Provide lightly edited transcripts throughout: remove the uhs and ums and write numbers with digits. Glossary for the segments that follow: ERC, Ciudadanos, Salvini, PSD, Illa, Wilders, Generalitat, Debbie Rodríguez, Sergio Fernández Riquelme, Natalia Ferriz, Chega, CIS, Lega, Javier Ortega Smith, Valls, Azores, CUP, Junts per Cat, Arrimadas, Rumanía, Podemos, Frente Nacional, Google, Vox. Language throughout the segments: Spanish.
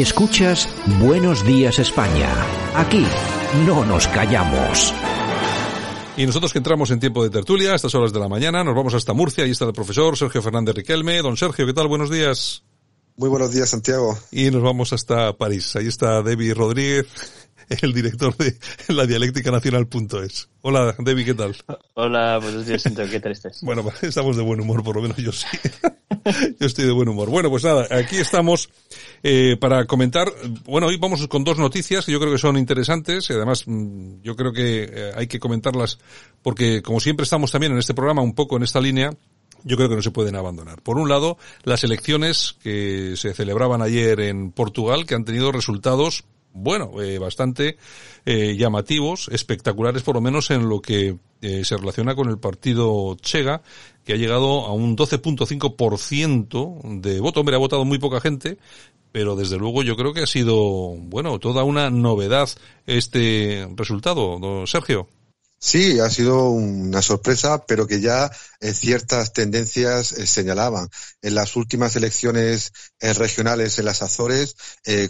Escuchas Buenos Días España. Aquí no nos callamos. Y nosotros que entramos en tiempo de tertulia a estas horas de la mañana, nos vamos hasta Murcia. Ahí está el profesor Sergio Fernández Riquelme. Don Sergio, ¿qué tal? Buenos días. Muy buenos días, Santiago. Y nos vamos hasta París. Ahí está Debbie Rodríguez, el director de LadialécticaNacional.es. Hola, Debbie, ¿qué tal? Hola, buenos días, Santiago. ¿Qué tal estás? Bueno, estamos de buen humor, por lo menos yo sí. Yo estoy de buen humor. Bueno, pues nada, aquí estamos para comentar. Bueno, hoy vamos con dos noticias que yo creo que son interesantes y además yo creo que hay que comentarlas porque, como siempre, estamos también en este programa un poco en esta línea. Yo creo que no se pueden abandonar. Por un lado, las elecciones que se celebraban ayer en Portugal, que han tenido resultados, bueno, bastante llamativos, espectaculares, por lo menos en lo que se relaciona con el partido Chega, que ha llegado a un 12.5% de voto. Hombre, ha votado muy poca gente, pero desde luego yo creo que ha sido, bueno, toda una novedad este resultado, don Sergio. Sí, ha sido una sorpresa, pero que ya ciertas tendencias señalaban. En las últimas elecciones regionales en las Azores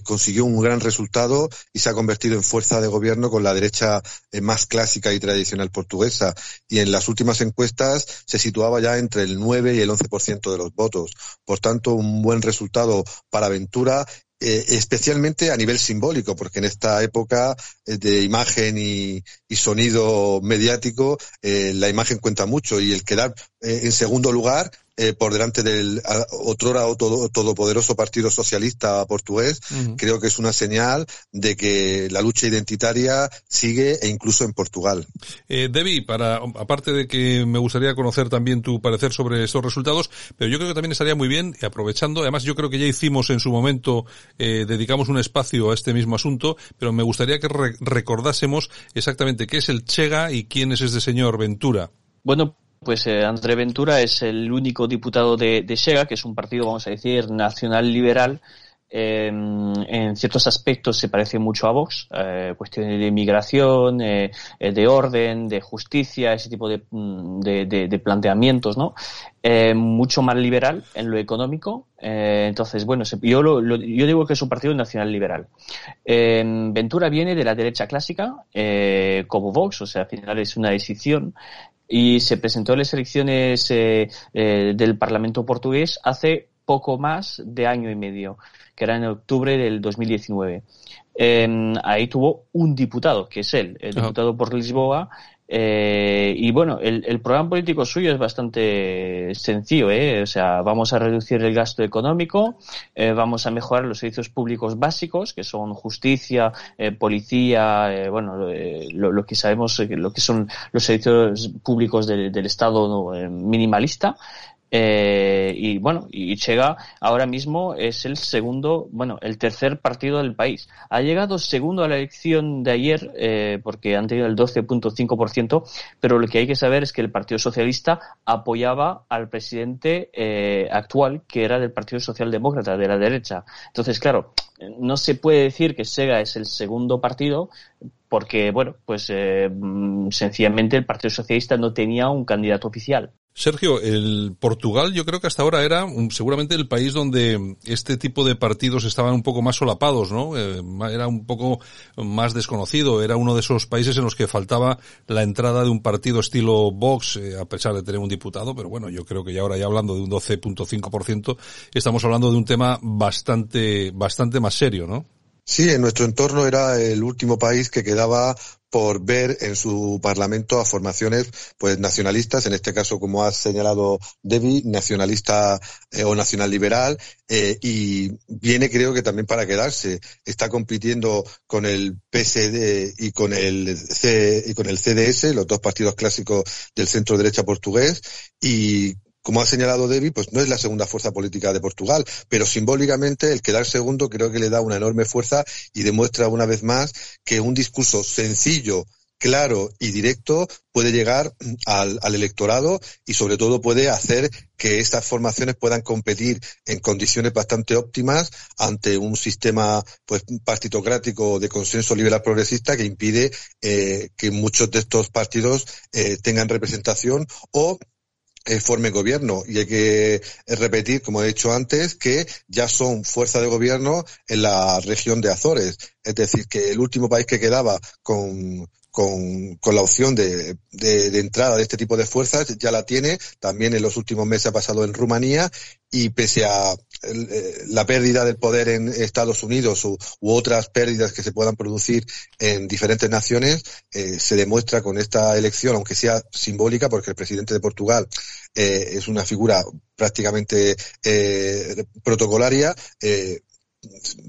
consiguió un gran resultado y se ha convertido en fuerza de gobierno con la derecha más clásica y tradicional portuguesa. Y en las últimas encuestas se situaba ya entre el 9 y el 11% de los votos. Por tanto, un buen resultado para Ventura. Especialmente a nivel simbólico, porque en esta época de imagen y sonido mediático, la imagen cuenta mucho y el quedar en segundo lugar por delante del otrora todopoderoso Partido Socialista portugués, creo que es una señal de que la lucha identitaria sigue e incluso en Portugal. Debbie, aparte de que me gustaría conocer también tu parecer sobre estos resultados, pero yo creo que también estaría muy bien, y aprovechando, además yo creo que ya hicimos en su momento, dedicamos un espacio a este mismo asunto, pero me gustaría que recordásemos exactamente qué es el Chega y quién es este señor Ventura. Bueno, pues André Ventura es el único diputado de Chega, que es un partido, vamos a decir, nacional liberal. En ciertos aspectos se parece mucho a Vox, cuestiones de inmigración, de orden, de justicia, ese tipo de planteamientos, ¿no? Mucho más liberal en lo económico. Entonces, bueno, yo digo que es un partido nacional liberal. Ventura viene de la derecha clásica, como Vox, o sea, al final es una decisión. Y se presentó en las elecciones del Parlamento portugués hace poco más de año y medio, que era en octubre del 2019. Ahí tuvo un diputado, que es él, el diputado por Lisboa. Y bueno, el programa político suyo es bastante sencillo, o sea, vamos a reducir el gasto económico, vamos a mejorar los servicios públicos básicos, que son justicia, policía, bueno, lo que sabemos, lo que son los servicios públicos del Estado minimalista. Y bueno, y Chega ahora mismo es el segundo, bueno, el tercer partido del país. Ha llegado segundo a la elección de ayer, porque han tenido el 12.5%, pero lo que hay que saber es que el Partido Socialista apoyaba al presidente actual, que era del Partido Socialdemócrata, de la derecha. Entonces, claro, no se puede decir que Chega es el segundo partido, porque, bueno, pues sencillamente el Partido Socialista no tenía un candidato oficial. Sergio, el Portugal yo creo que hasta ahora era seguramente el país donde este tipo de partidos estaban un poco más solapados, ¿no? Era un poco más desconocido, era uno de esos países en los que faltaba la entrada de un partido estilo Vox, a pesar de tener un diputado, pero bueno, yo creo que ya ahora ya hablando de un 12.5%, estamos hablando de un tema bastante más serio, ¿no? Sí, en nuestro entorno era el último país que quedaba por ver en su parlamento a formaciones pues nacionalistas, en este caso, como has señalado Debbie, nacionalista o nacional liberal, y viene creo que también para quedarse. Está compitiendo con el PSD y con el CDS, los dos partidos clásicos del centro derecha portugués, y como ha señalado Debbie, pues no es la segunda fuerza política de Portugal, pero simbólicamente el quedar segundo creo que le da una enorme fuerza y demuestra una vez más que un discurso sencillo, claro y directo puede llegar al electorado y sobre todo puede hacer que estas formaciones puedan competir en condiciones bastante óptimas ante un sistema pues partitocrático de consenso liberal progresista que impide que muchos de estos partidos tengan representación o forme gobierno. Y hay que repetir, como he dicho antes, que ya son fuerza de gobierno en la región de Azores. Es decir, que el último país que quedaba con la opción de entrada de este tipo de fuerzas ya la tiene. También en los últimos meses ha pasado en Rumanía, y pese a la pérdida del poder en Estados Unidos u otras pérdidas que se puedan producir en diferentes naciones, se demuestra con esta elección, aunque sea simbólica, porque el presidente de Portugal es una figura prácticamente protocolaria,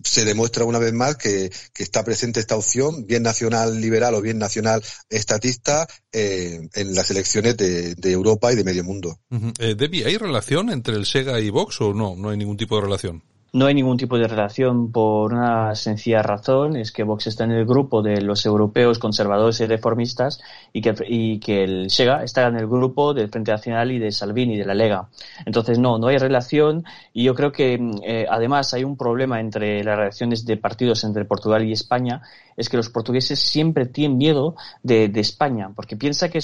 se demuestra una vez más que está presente esta opción, bien nacional liberal o bien nacional estatista, en las elecciones de Europa y de medio mundo. Uh-huh. Debbie, ¿hay relación entre el Sega y Vox o no? No hay ningún tipo de relación. No hay ningún tipo de relación por una sencilla razón, es que Vox está en el grupo de los europeos conservadores y reformistas, y que el Chega está en el grupo del Frente Nacional y de Salvini, de la Lega. Entonces no hay relación, y yo creo que además hay un problema entre las relaciones de partidos entre Portugal y España, es que los portugueses siempre tienen miedo de España, porque piensa que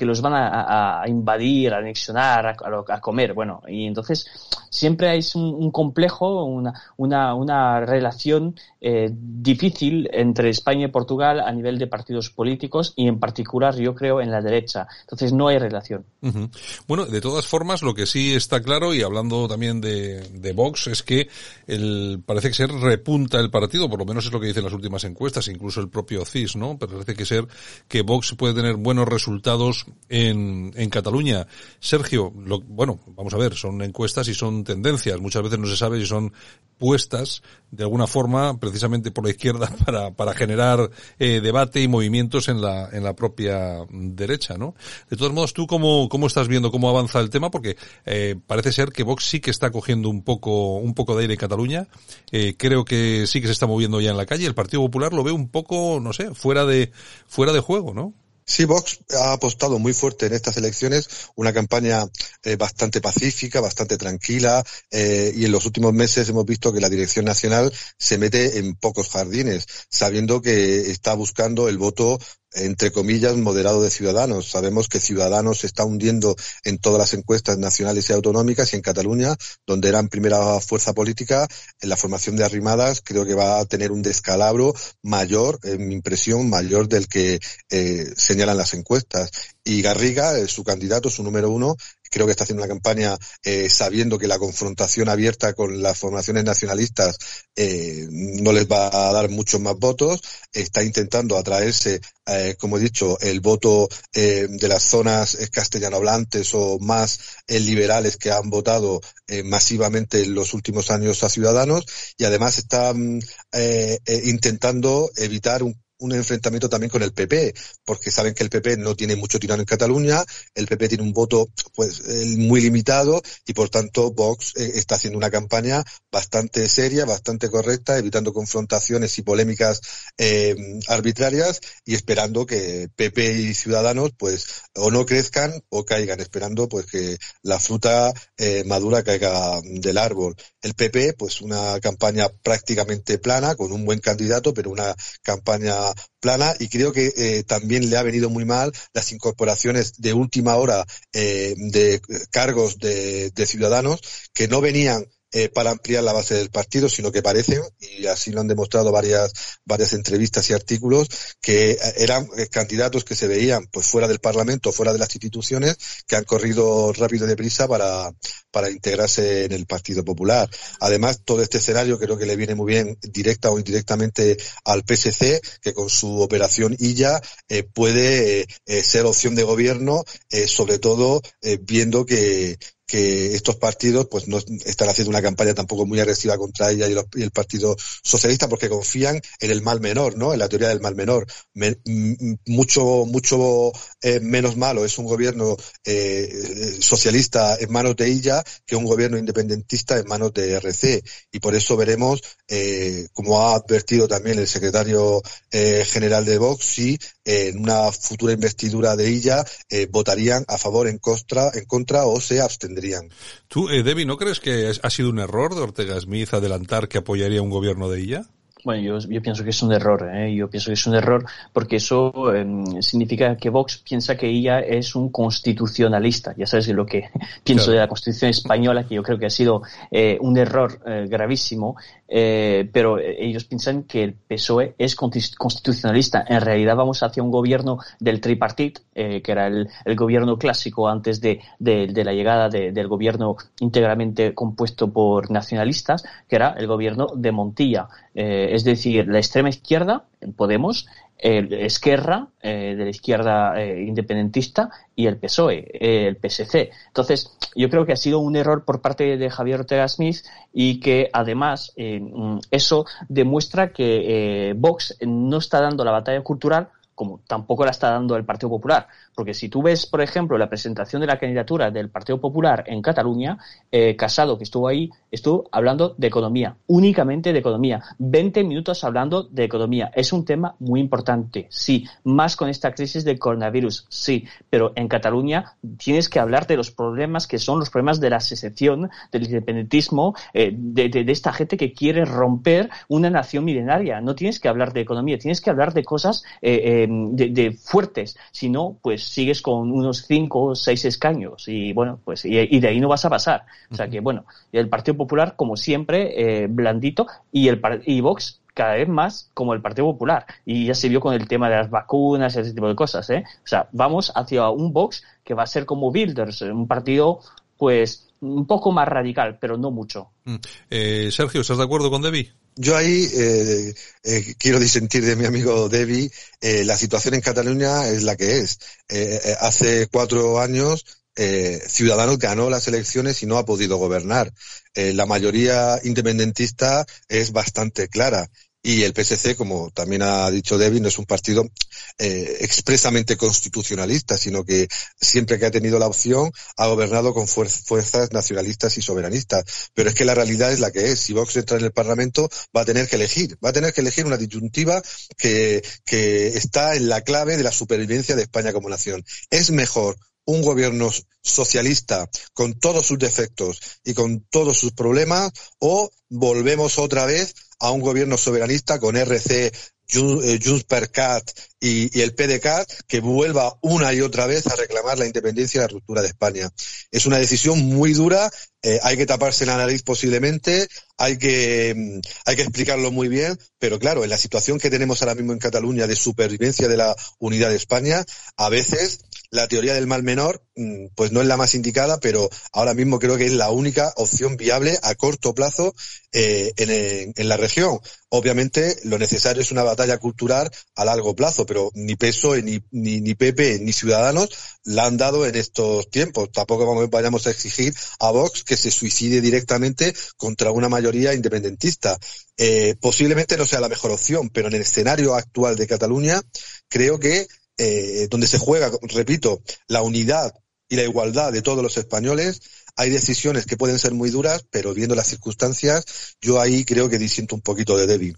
los van a invadir, a anexionar, a comer, bueno, y entonces siempre hay un complejo, una relación difícil entre España y Portugal a nivel de partidos políticos, y en particular yo creo en la derecha. Entonces no hay relación. Uh-huh. Bueno, de todas formas, lo que sí está claro, y hablando también de Vox, es que parece que se repunta el partido, por lo menos es lo que dicen las últimas encuestas, incluso el propio CIS, ¿no? Parece que que Vox puede tener buenos resultados en Cataluña. Sergio, bueno, vamos a ver, son encuestas y son tendencias, muchas veces no se sabe si son puestas de alguna forma precisamente por la izquierda para generar debate y movimientos en la propia derecha, ¿no? De todos modos, ¿tú cómo estás viendo cómo avanza el tema? Porque parece ser que Vox sí que está cogiendo un poco de aire en Cataluña, creo que sí que se está moviendo ya en la calle, el Partido Popular lo ve un poco, no sé, fuera de juego, ¿no? Sí, Vox ha apostado muy fuerte en estas elecciones, una campaña bastante pacífica, bastante tranquila, y en los últimos meses hemos visto que la dirección nacional se mete en pocos jardines, sabiendo que está buscando el voto, entre comillas, moderado de Ciudadanos. Sabemos que Ciudadanos se está hundiendo en todas las encuestas nacionales y autonómicas, y en Cataluña, donde eran primera fuerza política, en la formación de Arrimadas creo que va a tener un descalabro mayor, en mi impresión, mayor del que señalan las encuestas. Y Garriga, su candidato, su número uno, creo que está haciendo una campaña sabiendo que la confrontación abierta con las formaciones nacionalistas no les va a dar muchos más votos. Está intentando atraerse, como he dicho, el voto de las zonas castellanohablantes o más liberales que han votado masivamente en los últimos años a Ciudadanos, y además está intentando evitar un enfrentamiento también con el PP, porque saben que el PP no tiene mucho tirón en Cataluña, el PP tiene un voto pues muy limitado, y por tanto Vox está haciendo una campaña bastante seria, bastante correcta, evitando confrontaciones y polémicas arbitrarias, y esperando que PP y Ciudadanos pues o no crezcan o caigan, esperando pues que la fruta madura caiga del árbol. El PP, pues una campaña prácticamente plana, con un buen candidato, pero una campaña plana, y creo que también le ha venido muy mal las incorporaciones de última hora de cargos de Ciudadanos, que no venían para ampliar la base del partido, sino que parecen, y así lo han demostrado varias entrevistas y artículos, que eran candidatos que se veían pues fuera del Parlamento, fuera de las instituciones, que han corrido rápido y deprisa para integrarse en el Partido Popular. Además, todo este escenario creo que le viene muy bien, directa o indirectamente, al PSC, que con su operación Illa puede ser opción de gobierno, sobre todo viendo que estos partidos pues no están haciendo una campaña tampoco muy agresiva contra ella y el Partido Socialista, porque confían en el mal menor, ¿no? En la teoría del mal menor. Mucho menos malo es un gobierno socialista en manos de ella que un gobierno independentista en manos de ERC. Y por eso veremos, como ha advertido también el secretario general de Vox, si en una futura investidura de ella votarían a favor, en contra o se abstendrían. ¿Tú, Debbie, no crees que ha sido un error de Ortega Smith adelantar que apoyaría un gobierno de ella? Bueno, yo pienso que es un error, yo pienso que es un error porque eso significa que Vox piensa que ella es un constitucionalista. Ya sabes lo que pienso de la Constitución española, que yo creo que ha sido un error gravísimo, pero ellos piensan que el PSOE es constitucionalista. En realidad vamos hacia un gobierno del tripartit, que era el gobierno clásico antes de la llegada del gobierno íntegramente compuesto por nacionalistas, que era el gobierno de Montilla. Es decir, la extrema izquierda, Podemos, Esquerra, de la izquierda independentista, y el PSOE, el PSC. Entonces, yo creo que ha sido un error por parte de Javier Ortega Smith y que, además, eso demuestra que Vox no está dando la batalla cultural como tampoco la está dando el Partido Popular. Porque si tú ves, por ejemplo, la presentación de la candidatura del Partido Popular en Cataluña, Casado, que estuvo ahí, estuvo hablando de economía, únicamente de economía. 20 minutos hablando de economía. Es un tema muy importante, sí. Más con esta crisis del coronavirus, sí. Pero en Cataluña tienes que hablar de los problemas que son los problemas de la secesión, del independentismo, de esta gente que quiere romper una nación milenaria. No tienes que hablar de economía, tienes que hablar de cosas de fuertes, si no, pues sigues con unos 5 o 6 escaños y bueno, pues y de ahí no vas a pasar. O sea que bueno, el Partido Popular como siempre blandito y Vox cada vez más como el Partido Popular, y ya se vio con el tema de las vacunas y ese tipo de cosas, O sea, vamos hacia un Vox que va a ser como Wilders, un partido pues un poco más radical, pero no mucho. Sergio, ¿estás de acuerdo con Debbie? Yo ahí quiero disentir de mi amigo Debbie. La situación en Cataluña es la que es. Hace 4 años Ciudadanos ganó las elecciones y no ha podido gobernar. La mayoría independentista es bastante clara. Y el PSC, como también ha dicho Debbie, no es un partido expresamente constitucionalista, sino que siempre que ha tenido la opción ha gobernado con fuerzas nacionalistas y soberanistas. Pero es que la realidad es la que es. Si Vox entra en el Parlamento, va a tener que elegir una disyuntiva que está en la clave de la supervivencia de España como nación. Es mejor un gobierno socialista con todos sus defectos y con todos sus problemas, o volvemos otra vez a un gobierno soberanista con ERC, Junts per Cat y el PDeCAT, que vuelva una y otra vez a reclamar la independencia y la ruptura de España. Es una decisión muy dura, hay que taparse la nariz posiblemente, hay que explicarlo muy bien, pero claro, en la situación que tenemos ahora mismo en Cataluña de supervivencia de la unidad de España, a veces la teoría del mal menor pues no es la más indicada, pero ahora mismo creo que es la única opción viable a corto plazo en la región. Obviamente lo necesario es una batalla cultural a largo plazo, pero ni PSOE, ni PP, ni Ciudadanos la han dado en estos tiempos. Tampoco vayamos a exigir a Vox que se suicide directamente contra una mayoría independentista. Posiblemente no sea la mejor opción, pero en el escenario actual de Cataluña creo que donde se juega, repito, la unidad y la igualdad de todos los españoles, hay decisiones que pueden ser muy duras, pero viendo las circunstancias, yo ahí creo que disiento un poquito de Debbie.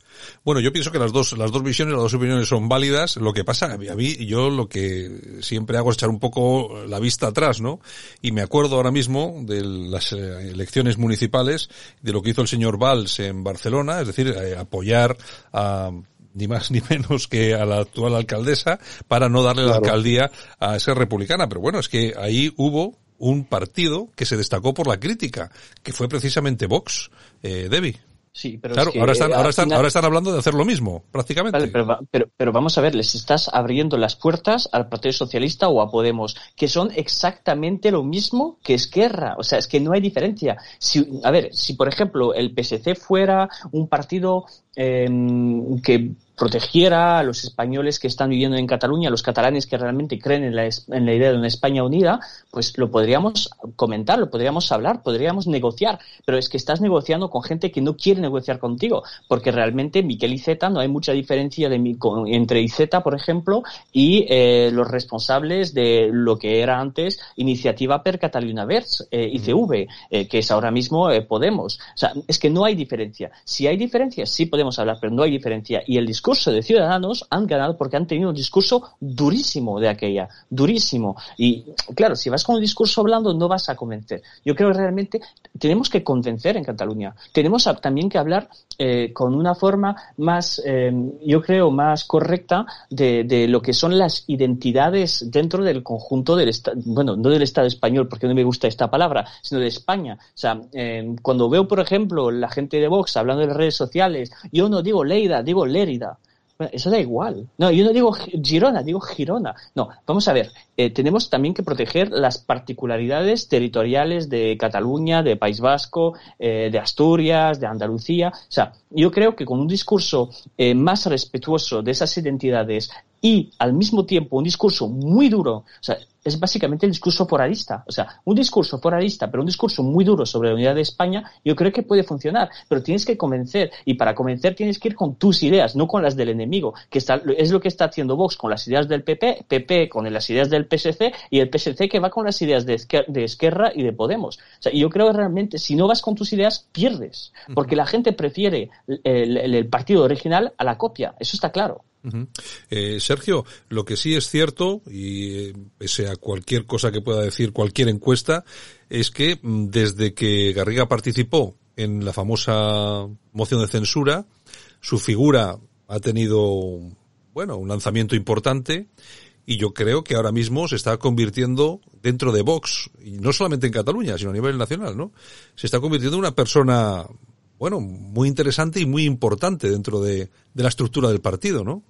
Bueno, yo pienso que las dos visiones, las dos opiniones son válidas. Lo que pasa, a mí, yo lo que siempre hago es echar un poco la vista atrás, ¿no? Y me acuerdo ahora mismo de las elecciones municipales, de lo que hizo el señor Valls en Barcelona, es decir, apoyar a ni más ni menos que a la actual alcaldesa para no darle la alcaldía a esa republicana. Pero bueno, es que ahí hubo un partido que se destacó por la crítica, que fue precisamente Vox. Debbie. Sí, pero claro, es que ahora están hablando de hacer lo mismo, prácticamente. Vale, pero vamos a ver, les estás abriendo las puertas al Partido Socialista o a Podemos, que son exactamente lo mismo que Esquerra. O sea, es que no hay diferencia. Si por ejemplo el PSC fuera un partido que protegiera a los españoles que están viviendo en Cataluña, los catalanes que realmente creen en la idea de una España unida, pues lo podríamos comentar, lo podríamos hablar, podríamos negociar, pero es que estás negociando con gente que no quiere negociar contigo, porque realmente Miquel Iceta, no hay mucha diferencia entre Iceta, por ejemplo, y los responsables de lo que era antes Iniciativa per Catalunya Verds, ICV, que es ahora mismo Podemos. O sea, es que no hay diferencia. Si hay diferencia, sí podemos hablar, pero no hay diferencia. Y el discurso discurso de Ciudadanos han ganado porque han tenido un discurso durísimo de aquella, durísimo. Y claro, si vas con un discurso blando no vas a convencer. Yo creo que realmente tenemos que convencer en Cataluña. Tenemos también que hablar con una forma más, yo creo, más correcta de lo que son las identidades dentro del conjunto del Estado, bueno, no del Estado español, porque no me gusta esta palabra, sino de España. O sea, cuando veo, por ejemplo, la gente de Vox hablando de las redes sociales, yo no digo Lleida, digo Lérida. Bueno, eso da igual. No, yo no digo Girona, digo Girona. No, vamos a ver, tenemos también que proteger las particularidades territoriales de Cataluña, de País Vasco, de Asturias, de Andalucía. O sea, yo creo que con un discurso más respetuoso de esas identidades y al mismo tiempo un discurso muy duro, o sea, es básicamente el discurso foralista, o sea, un discurso foralista, pero un discurso muy duro sobre la unidad de España, yo creo que puede funcionar, pero tienes que convencer, y para convencer tienes que ir con tus ideas, no con las del enemigo, que está, es lo que está haciendo Vox con las ideas del PP, PP con las ideas del PSC, y el PSC que va con las ideas de Esquerra y de Podemos. O sea, yo creo que realmente, si no vas con tus ideas, pierdes, porque la gente prefiere el partido original a la copia, eso está claro. Sergio, lo que sí es cierto, y pese a cualquier cosa que pueda decir cualquier encuesta, es que desde que Garriga participó en la famosa moción de censura, su figura ha tenido, bueno, un lanzamiento importante, y yo creo que ahora mismo se está convirtiendo dentro de Vox, y no solamente en Cataluña, sino a nivel nacional, ¿no? Se está convirtiendo en una persona, bueno, muy interesante y muy importante dentro de la estructura del partido, ¿no?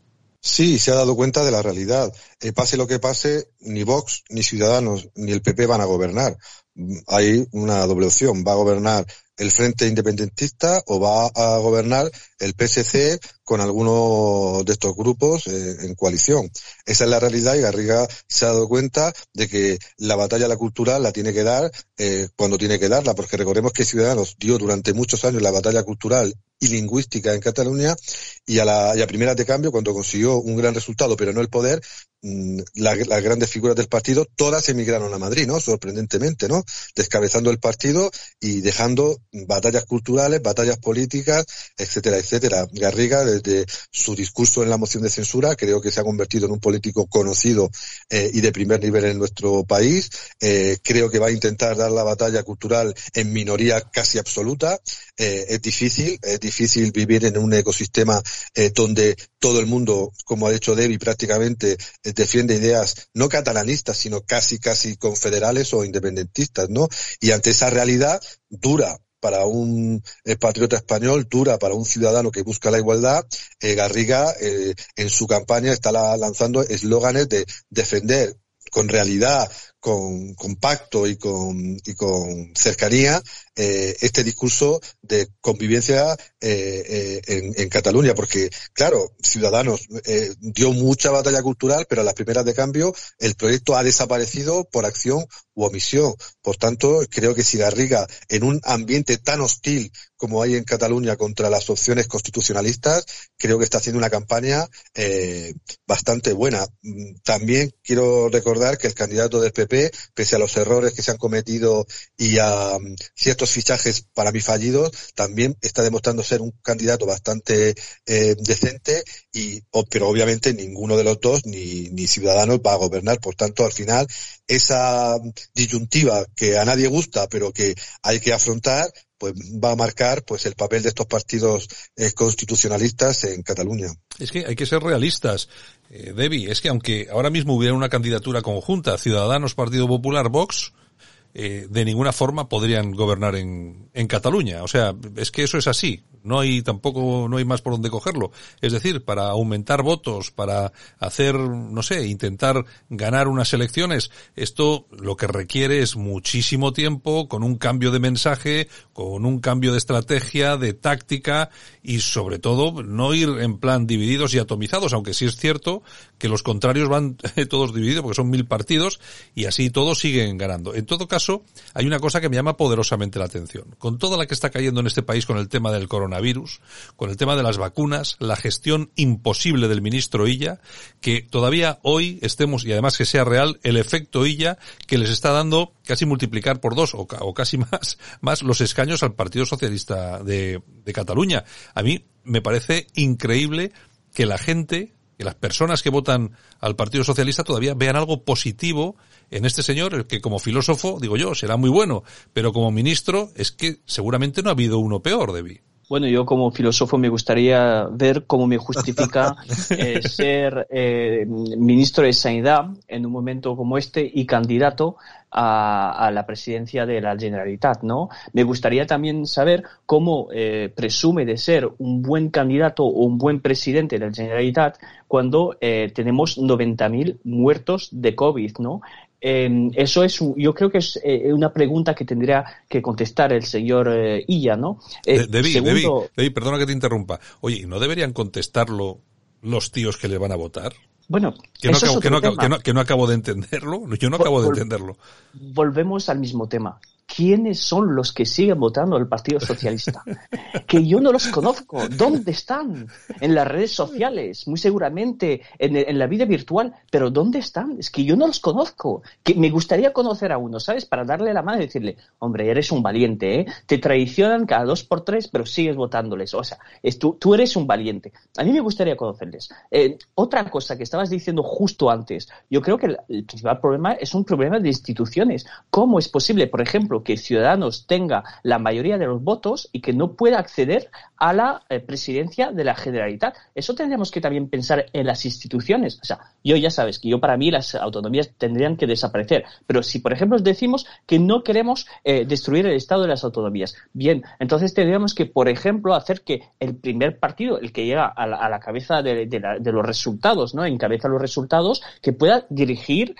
Sí, se ha dado cuenta de la realidad. Pase lo que pase, ni Vox, ni Ciudadanos, ni el PP van a gobernar. Hay una doble opción. Va a gobernar el Frente Independentista o va a gobernar el PSC con alguno de estos grupos en coalición. Esa es la realidad y Garriga se ha dado cuenta de que la batalla a la cultura la tiene que dar cuando tiene que darla, porque recordemos que Ciudadanos dio durante muchos años la batalla cultural y lingüística en Cataluña y a primeras de cambio, cuando consiguió un gran resultado, pero no el poder, las grandes figuras del partido todas emigraron a Madrid, ¿no? Sorprendentemente, ¿no? Descabezando el partido y dejando batallas culturales, batallas políticas, etcétera, etcétera. Garriga, desde su discurso en la moción de censura, creo que se ha convertido en un político conocido y de primer nivel en nuestro país. Creo que va a intentar dar la batalla cultural en minoría casi absoluta. Es difícil vivir en un ecosistema donde todo el mundo, como ha dicho Debbie, prácticamente defiende ideas no catalanistas, sino casi confederales o independentistas, ¿no? Y ante esa realidad dura para un patriota español, dura para un ciudadano que busca la igualdad, Garriga en su campaña está lanzando eslóganes de defender con realidad, con pacto y con cercanía este discurso de convivencia en Cataluña, porque claro, Ciudadanos dio mucha batalla cultural, pero a las primeras de cambio el proyecto ha desaparecido por acción u omisión. Por tanto, creo que si Garriga, en un ambiente tan hostil como hay en Cataluña contra las opciones constitucionalistas, creo que está haciendo una campaña bastante buena. También quiero recordar que el candidato del PP, pese a los errores que se han cometido y a ciertos fichajes para mí fallidos, también está demostrando ser un candidato bastante decente, pero obviamente ninguno de los dos, ni Ciudadanos, va a gobernar. Por tanto, al final, esa disyuntiva que a nadie gusta, pero que hay que afrontar, pues va a marcar pues el papel de estos partidos constitucionalistas en Cataluña. Es que hay que ser realistas, Debbie. Es que aunque ahora mismo hubiera una candidatura conjunta, Ciudadanos, Partido Popular, Vox, de ninguna forma podrían gobernar en Cataluña. O sea, es que eso es así. No hay más por dónde cogerlo. Es decir, para aumentar votos, para hacer, no sé, intentar ganar unas elecciones, esto lo que requiere es muchísimo tiempo, con un cambio de mensaje, con un cambio de estrategia, de táctica, y sobre todo no ir en plan divididos y atomizados, aunque sí es cierto que los contrarios van todos divididos porque son 1000 partidos y así todos siguen ganando. En todo caso, hay una cosa que me llama poderosamente la atención. Con toda la que está cayendo en este país con el tema del coronavirus, con el tema de las vacunas, la gestión imposible del ministro Illa, que todavía hoy estemos, y además que sea real, el efecto Illa, que les está dando casi multiplicar por 2 o casi más los escaños al Partido Socialista de Cataluña. A mí me parece increíble que la gente, que las personas que votan al Partido Socialista todavía vean algo positivo en este señor, el que como filósofo, digo yo, será muy bueno, pero como ministro es que seguramente no ha habido uno peor, Debbie. Bueno, yo como filósofo me gustaría ver cómo me justifica ser ministro de Sanidad en un momento como este y candidato a la presidencia de la Generalitat, ¿no? Me gustaría también saber cómo presume de ser un buen candidato o un buen presidente de la Generalitat cuando tenemos 90.000 muertos de COVID, ¿no? Eso es, yo creo que es una pregunta que tendría que contestar el señor Illa, ¿no? Debbie, perdona que te interrumpa. Oye, ¿no deberían contestarlo los tíos que le van a votar? Bueno, que no acabo de entenderlo. Yo no acabo de entenderlo. Volvemos al mismo tema. ¿Quiénes son los que siguen votando al Partido Socialista? Que yo no los conozco. ¿Dónde están? En las redes sociales, muy seguramente, en la vida virtual, pero ¿dónde están? Es que yo no los conozco. Que me gustaría conocer a uno, ¿sabes? Para darle la mano y decirle, hombre, eres un valiente, ¿eh? Te traicionan cada 2 por 3, pero sigues votándoles. O sea, tú eres un valiente. A mí me gustaría conocerles. Otra cosa que estabas diciendo justo antes, yo creo que el principal problema es un problema de instituciones. ¿Cómo es posible, por ejemplo, que Ciudadanos tenga la mayoría de los votos y que no pueda acceder a la presidencia de la Generalitat? Eso tendríamos que también pensar en las instituciones. O sea, ya sabes que para mí las autonomías tendrían que desaparecer. Pero si, por ejemplo, decimos que no queremos destruir el Estado de las autonomías, bien, entonces tendríamos que, por ejemplo, hacer que el primer partido, el que llega a la cabeza de los resultados, ¿no? Encabeza los resultados, que pueda dirigir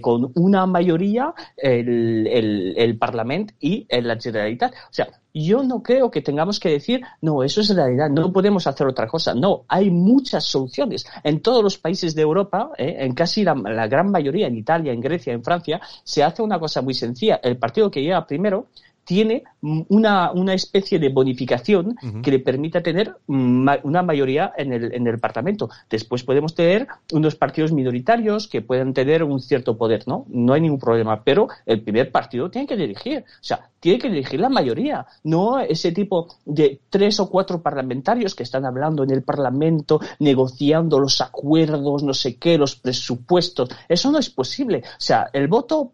con una mayoría el Parlament y en la Generalitat. O sea, yo no creo que tengamos que decir, no, eso es la realidad, no podemos hacer otra cosa. No, hay muchas soluciones. En todos los países de Europa, en casi la gran mayoría, en Italia, en Grecia, en Francia, se hace una cosa muy sencilla. El partido que llega primero tiene una especie de bonificación que le permita tener una mayoría en el Parlamento. Después podemos tener unos partidos minoritarios que puedan tener un cierto poder, ¿no? No hay ningún problema, pero el primer partido tiene que dirigir, o sea, tiene que dirigir la mayoría, no ese tipo de 3 o 4 parlamentarios que están hablando en el Parlamento, negociando los acuerdos, no sé qué, los presupuestos. Eso no es posible. O sea, el voto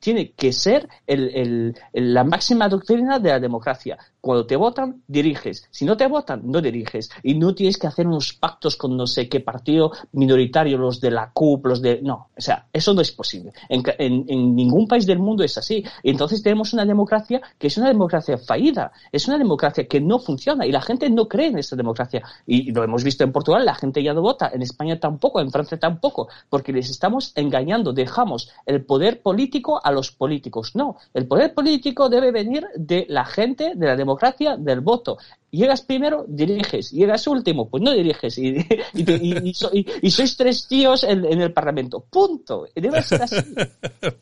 tiene que ser la máxima doctrina de la democracia. Cuando te votan, diriges. Si no te votan, no diriges. Y no tienes que hacer unos pactos con no sé qué partido minoritario, los de la CUP, los de... No, o sea, eso no es posible. En ningún país del mundo es así. Y entonces tenemos una democracia que es una democracia fallida. Es una democracia que no funciona y la gente no cree en esta democracia. Y lo hemos visto en Portugal, la gente ya no vota. En España tampoco, en Francia tampoco. Porque les estamos engañando. Dejamos el poder político a los políticos. No, el poder político debe venir de la gente, de la democracia, del voto. Llegas primero, diriges. Llegas último, pues no diriges. Y sois 3 tíos en el Parlamento. Punto. Debe ser así.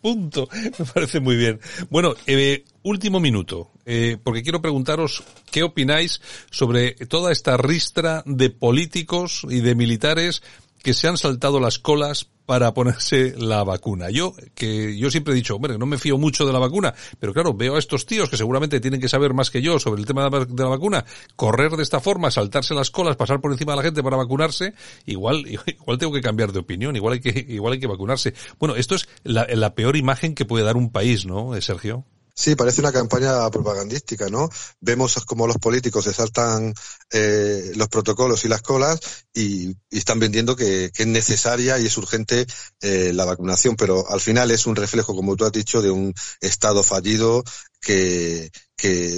Punto. Me parece muy bien. Bueno, último minuto, porque quiero preguntaros qué opináis sobre toda esta ristra de políticos y de militares que se han saltado las colas para ponerse la vacuna. Yo siempre he dicho, hombre, no me fío mucho de la vacuna, pero claro, veo a estos tíos que seguramente tienen que saber más que yo sobre el tema de la vacuna, correr de esta forma, saltarse las colas, pasar por encima de la gente para vacunarse, igual tengo que cambiar de opinión, igual hay que vacunarse. Bueno, esto es la peor imagen que puede dar un país, ¿no, Sergio? Sí, parece una campaña propagandística, ¿no? Vemos como los políticos se saltan los protocolos y las colas y están vendiendo que es necesaria y es urgente la vacunación, pero al final es un reflejo, como tú has dicho, de un Estado fallido que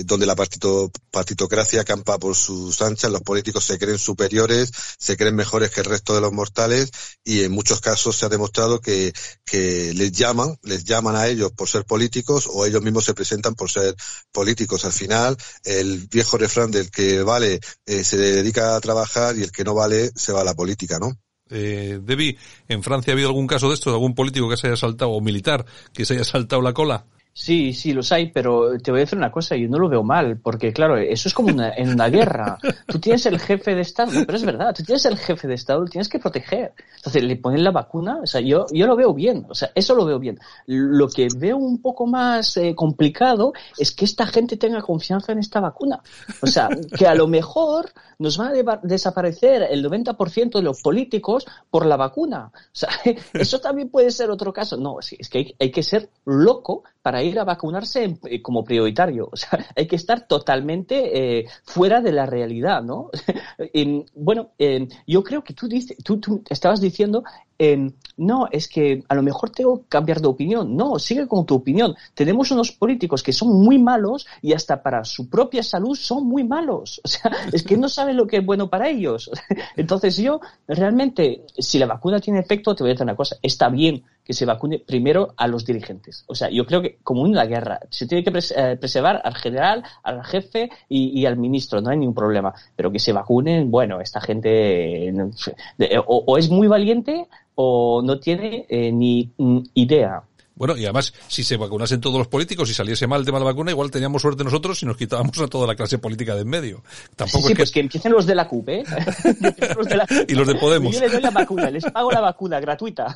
donde la partitocracia campa por sus anchas, los políticos se creen superiores, se creen mejores que el resto de los mortales y en muchos casos se ha demostrado que les llaman a ellos por ser políticos o ellos mismos se presentan por ser políticos. Al final, el viejo refrán del que vale se dedica a trabajar y el que no vale se va a la política, ¿no? Debbie, ¿en Francia ha habido algún caso de esto, de algún político que se haya saltado o militar que se haya saltado la cola? Sí, sí, los hay, pero te voy a decir una cosa, yo no lo veo mal, porque claro, eso es como en una guerra. Tú tienes el jefe de Estado, pero es verdad, tú tienes el jefe de Estado, lo tienes que proteger. Entonces, le ponen la vacuna, o sea, yo lo veo bien, o sea, eso lo veo bien. Lo que veo un poco más complicado es que esta gente tenga confianza en esta vacuna. O sea, que a lo mejor nos van a desaparecer el 90% de los políticos por la vacuna. O sea, eso también puede ser otro caso. No, es que hay que ser loco para ir a vacunarse como prioritario. O sea, hay que estar totalmente fuera de la realidad, ¿no? Bueno, yo creo que tú estabas diciendo, no, es que a lo mejor tengo que cambiar de opinión. No, sigue con tu opinión. Tenemos unos políticos que son muy malos y hasta para su propia salud son muy malos. O sea, es que no saben lo que es bueno para ellos. Entonces yo, realmente, si la vacuna tiene efecto, te voy a decir una cosa, está bien que se vacune primero a los dirigentes. O sea, yo creo que, como en la guerra, se tiene que preservar al general, al jefe y al ministro, no hay ningún problema. Pero que se vacunen, bueno, esta gente o es muy valiente o no tiene ni idea. Bueno, y además, si se vacunasen todos los políticos y saliese mal el tema de la vacuna, igual teníamos suerte nosotros y nos quitábamos a toda la clase política de en medio. Tampoco sí, es que... pues que empiecen los de la CUP, ¿eh? Y los de Podemos. Yo les doy la vacuna, les pago la vacuna gratuita.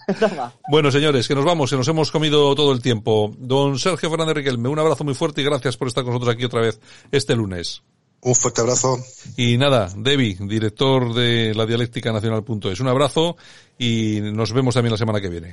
Bueno, señores, que nos vamos, que nos hemos comido todo el tiempo. Don Sergio Fernández Riquelme, un abrazo muy fuerte y gracias por estar con nosotros aquí otra vez este lunes. Un fuerte abrazo. Y nada, Debbie, director de LadialécticaNacional.es, un abrazo y nos vemos también la semana que viene.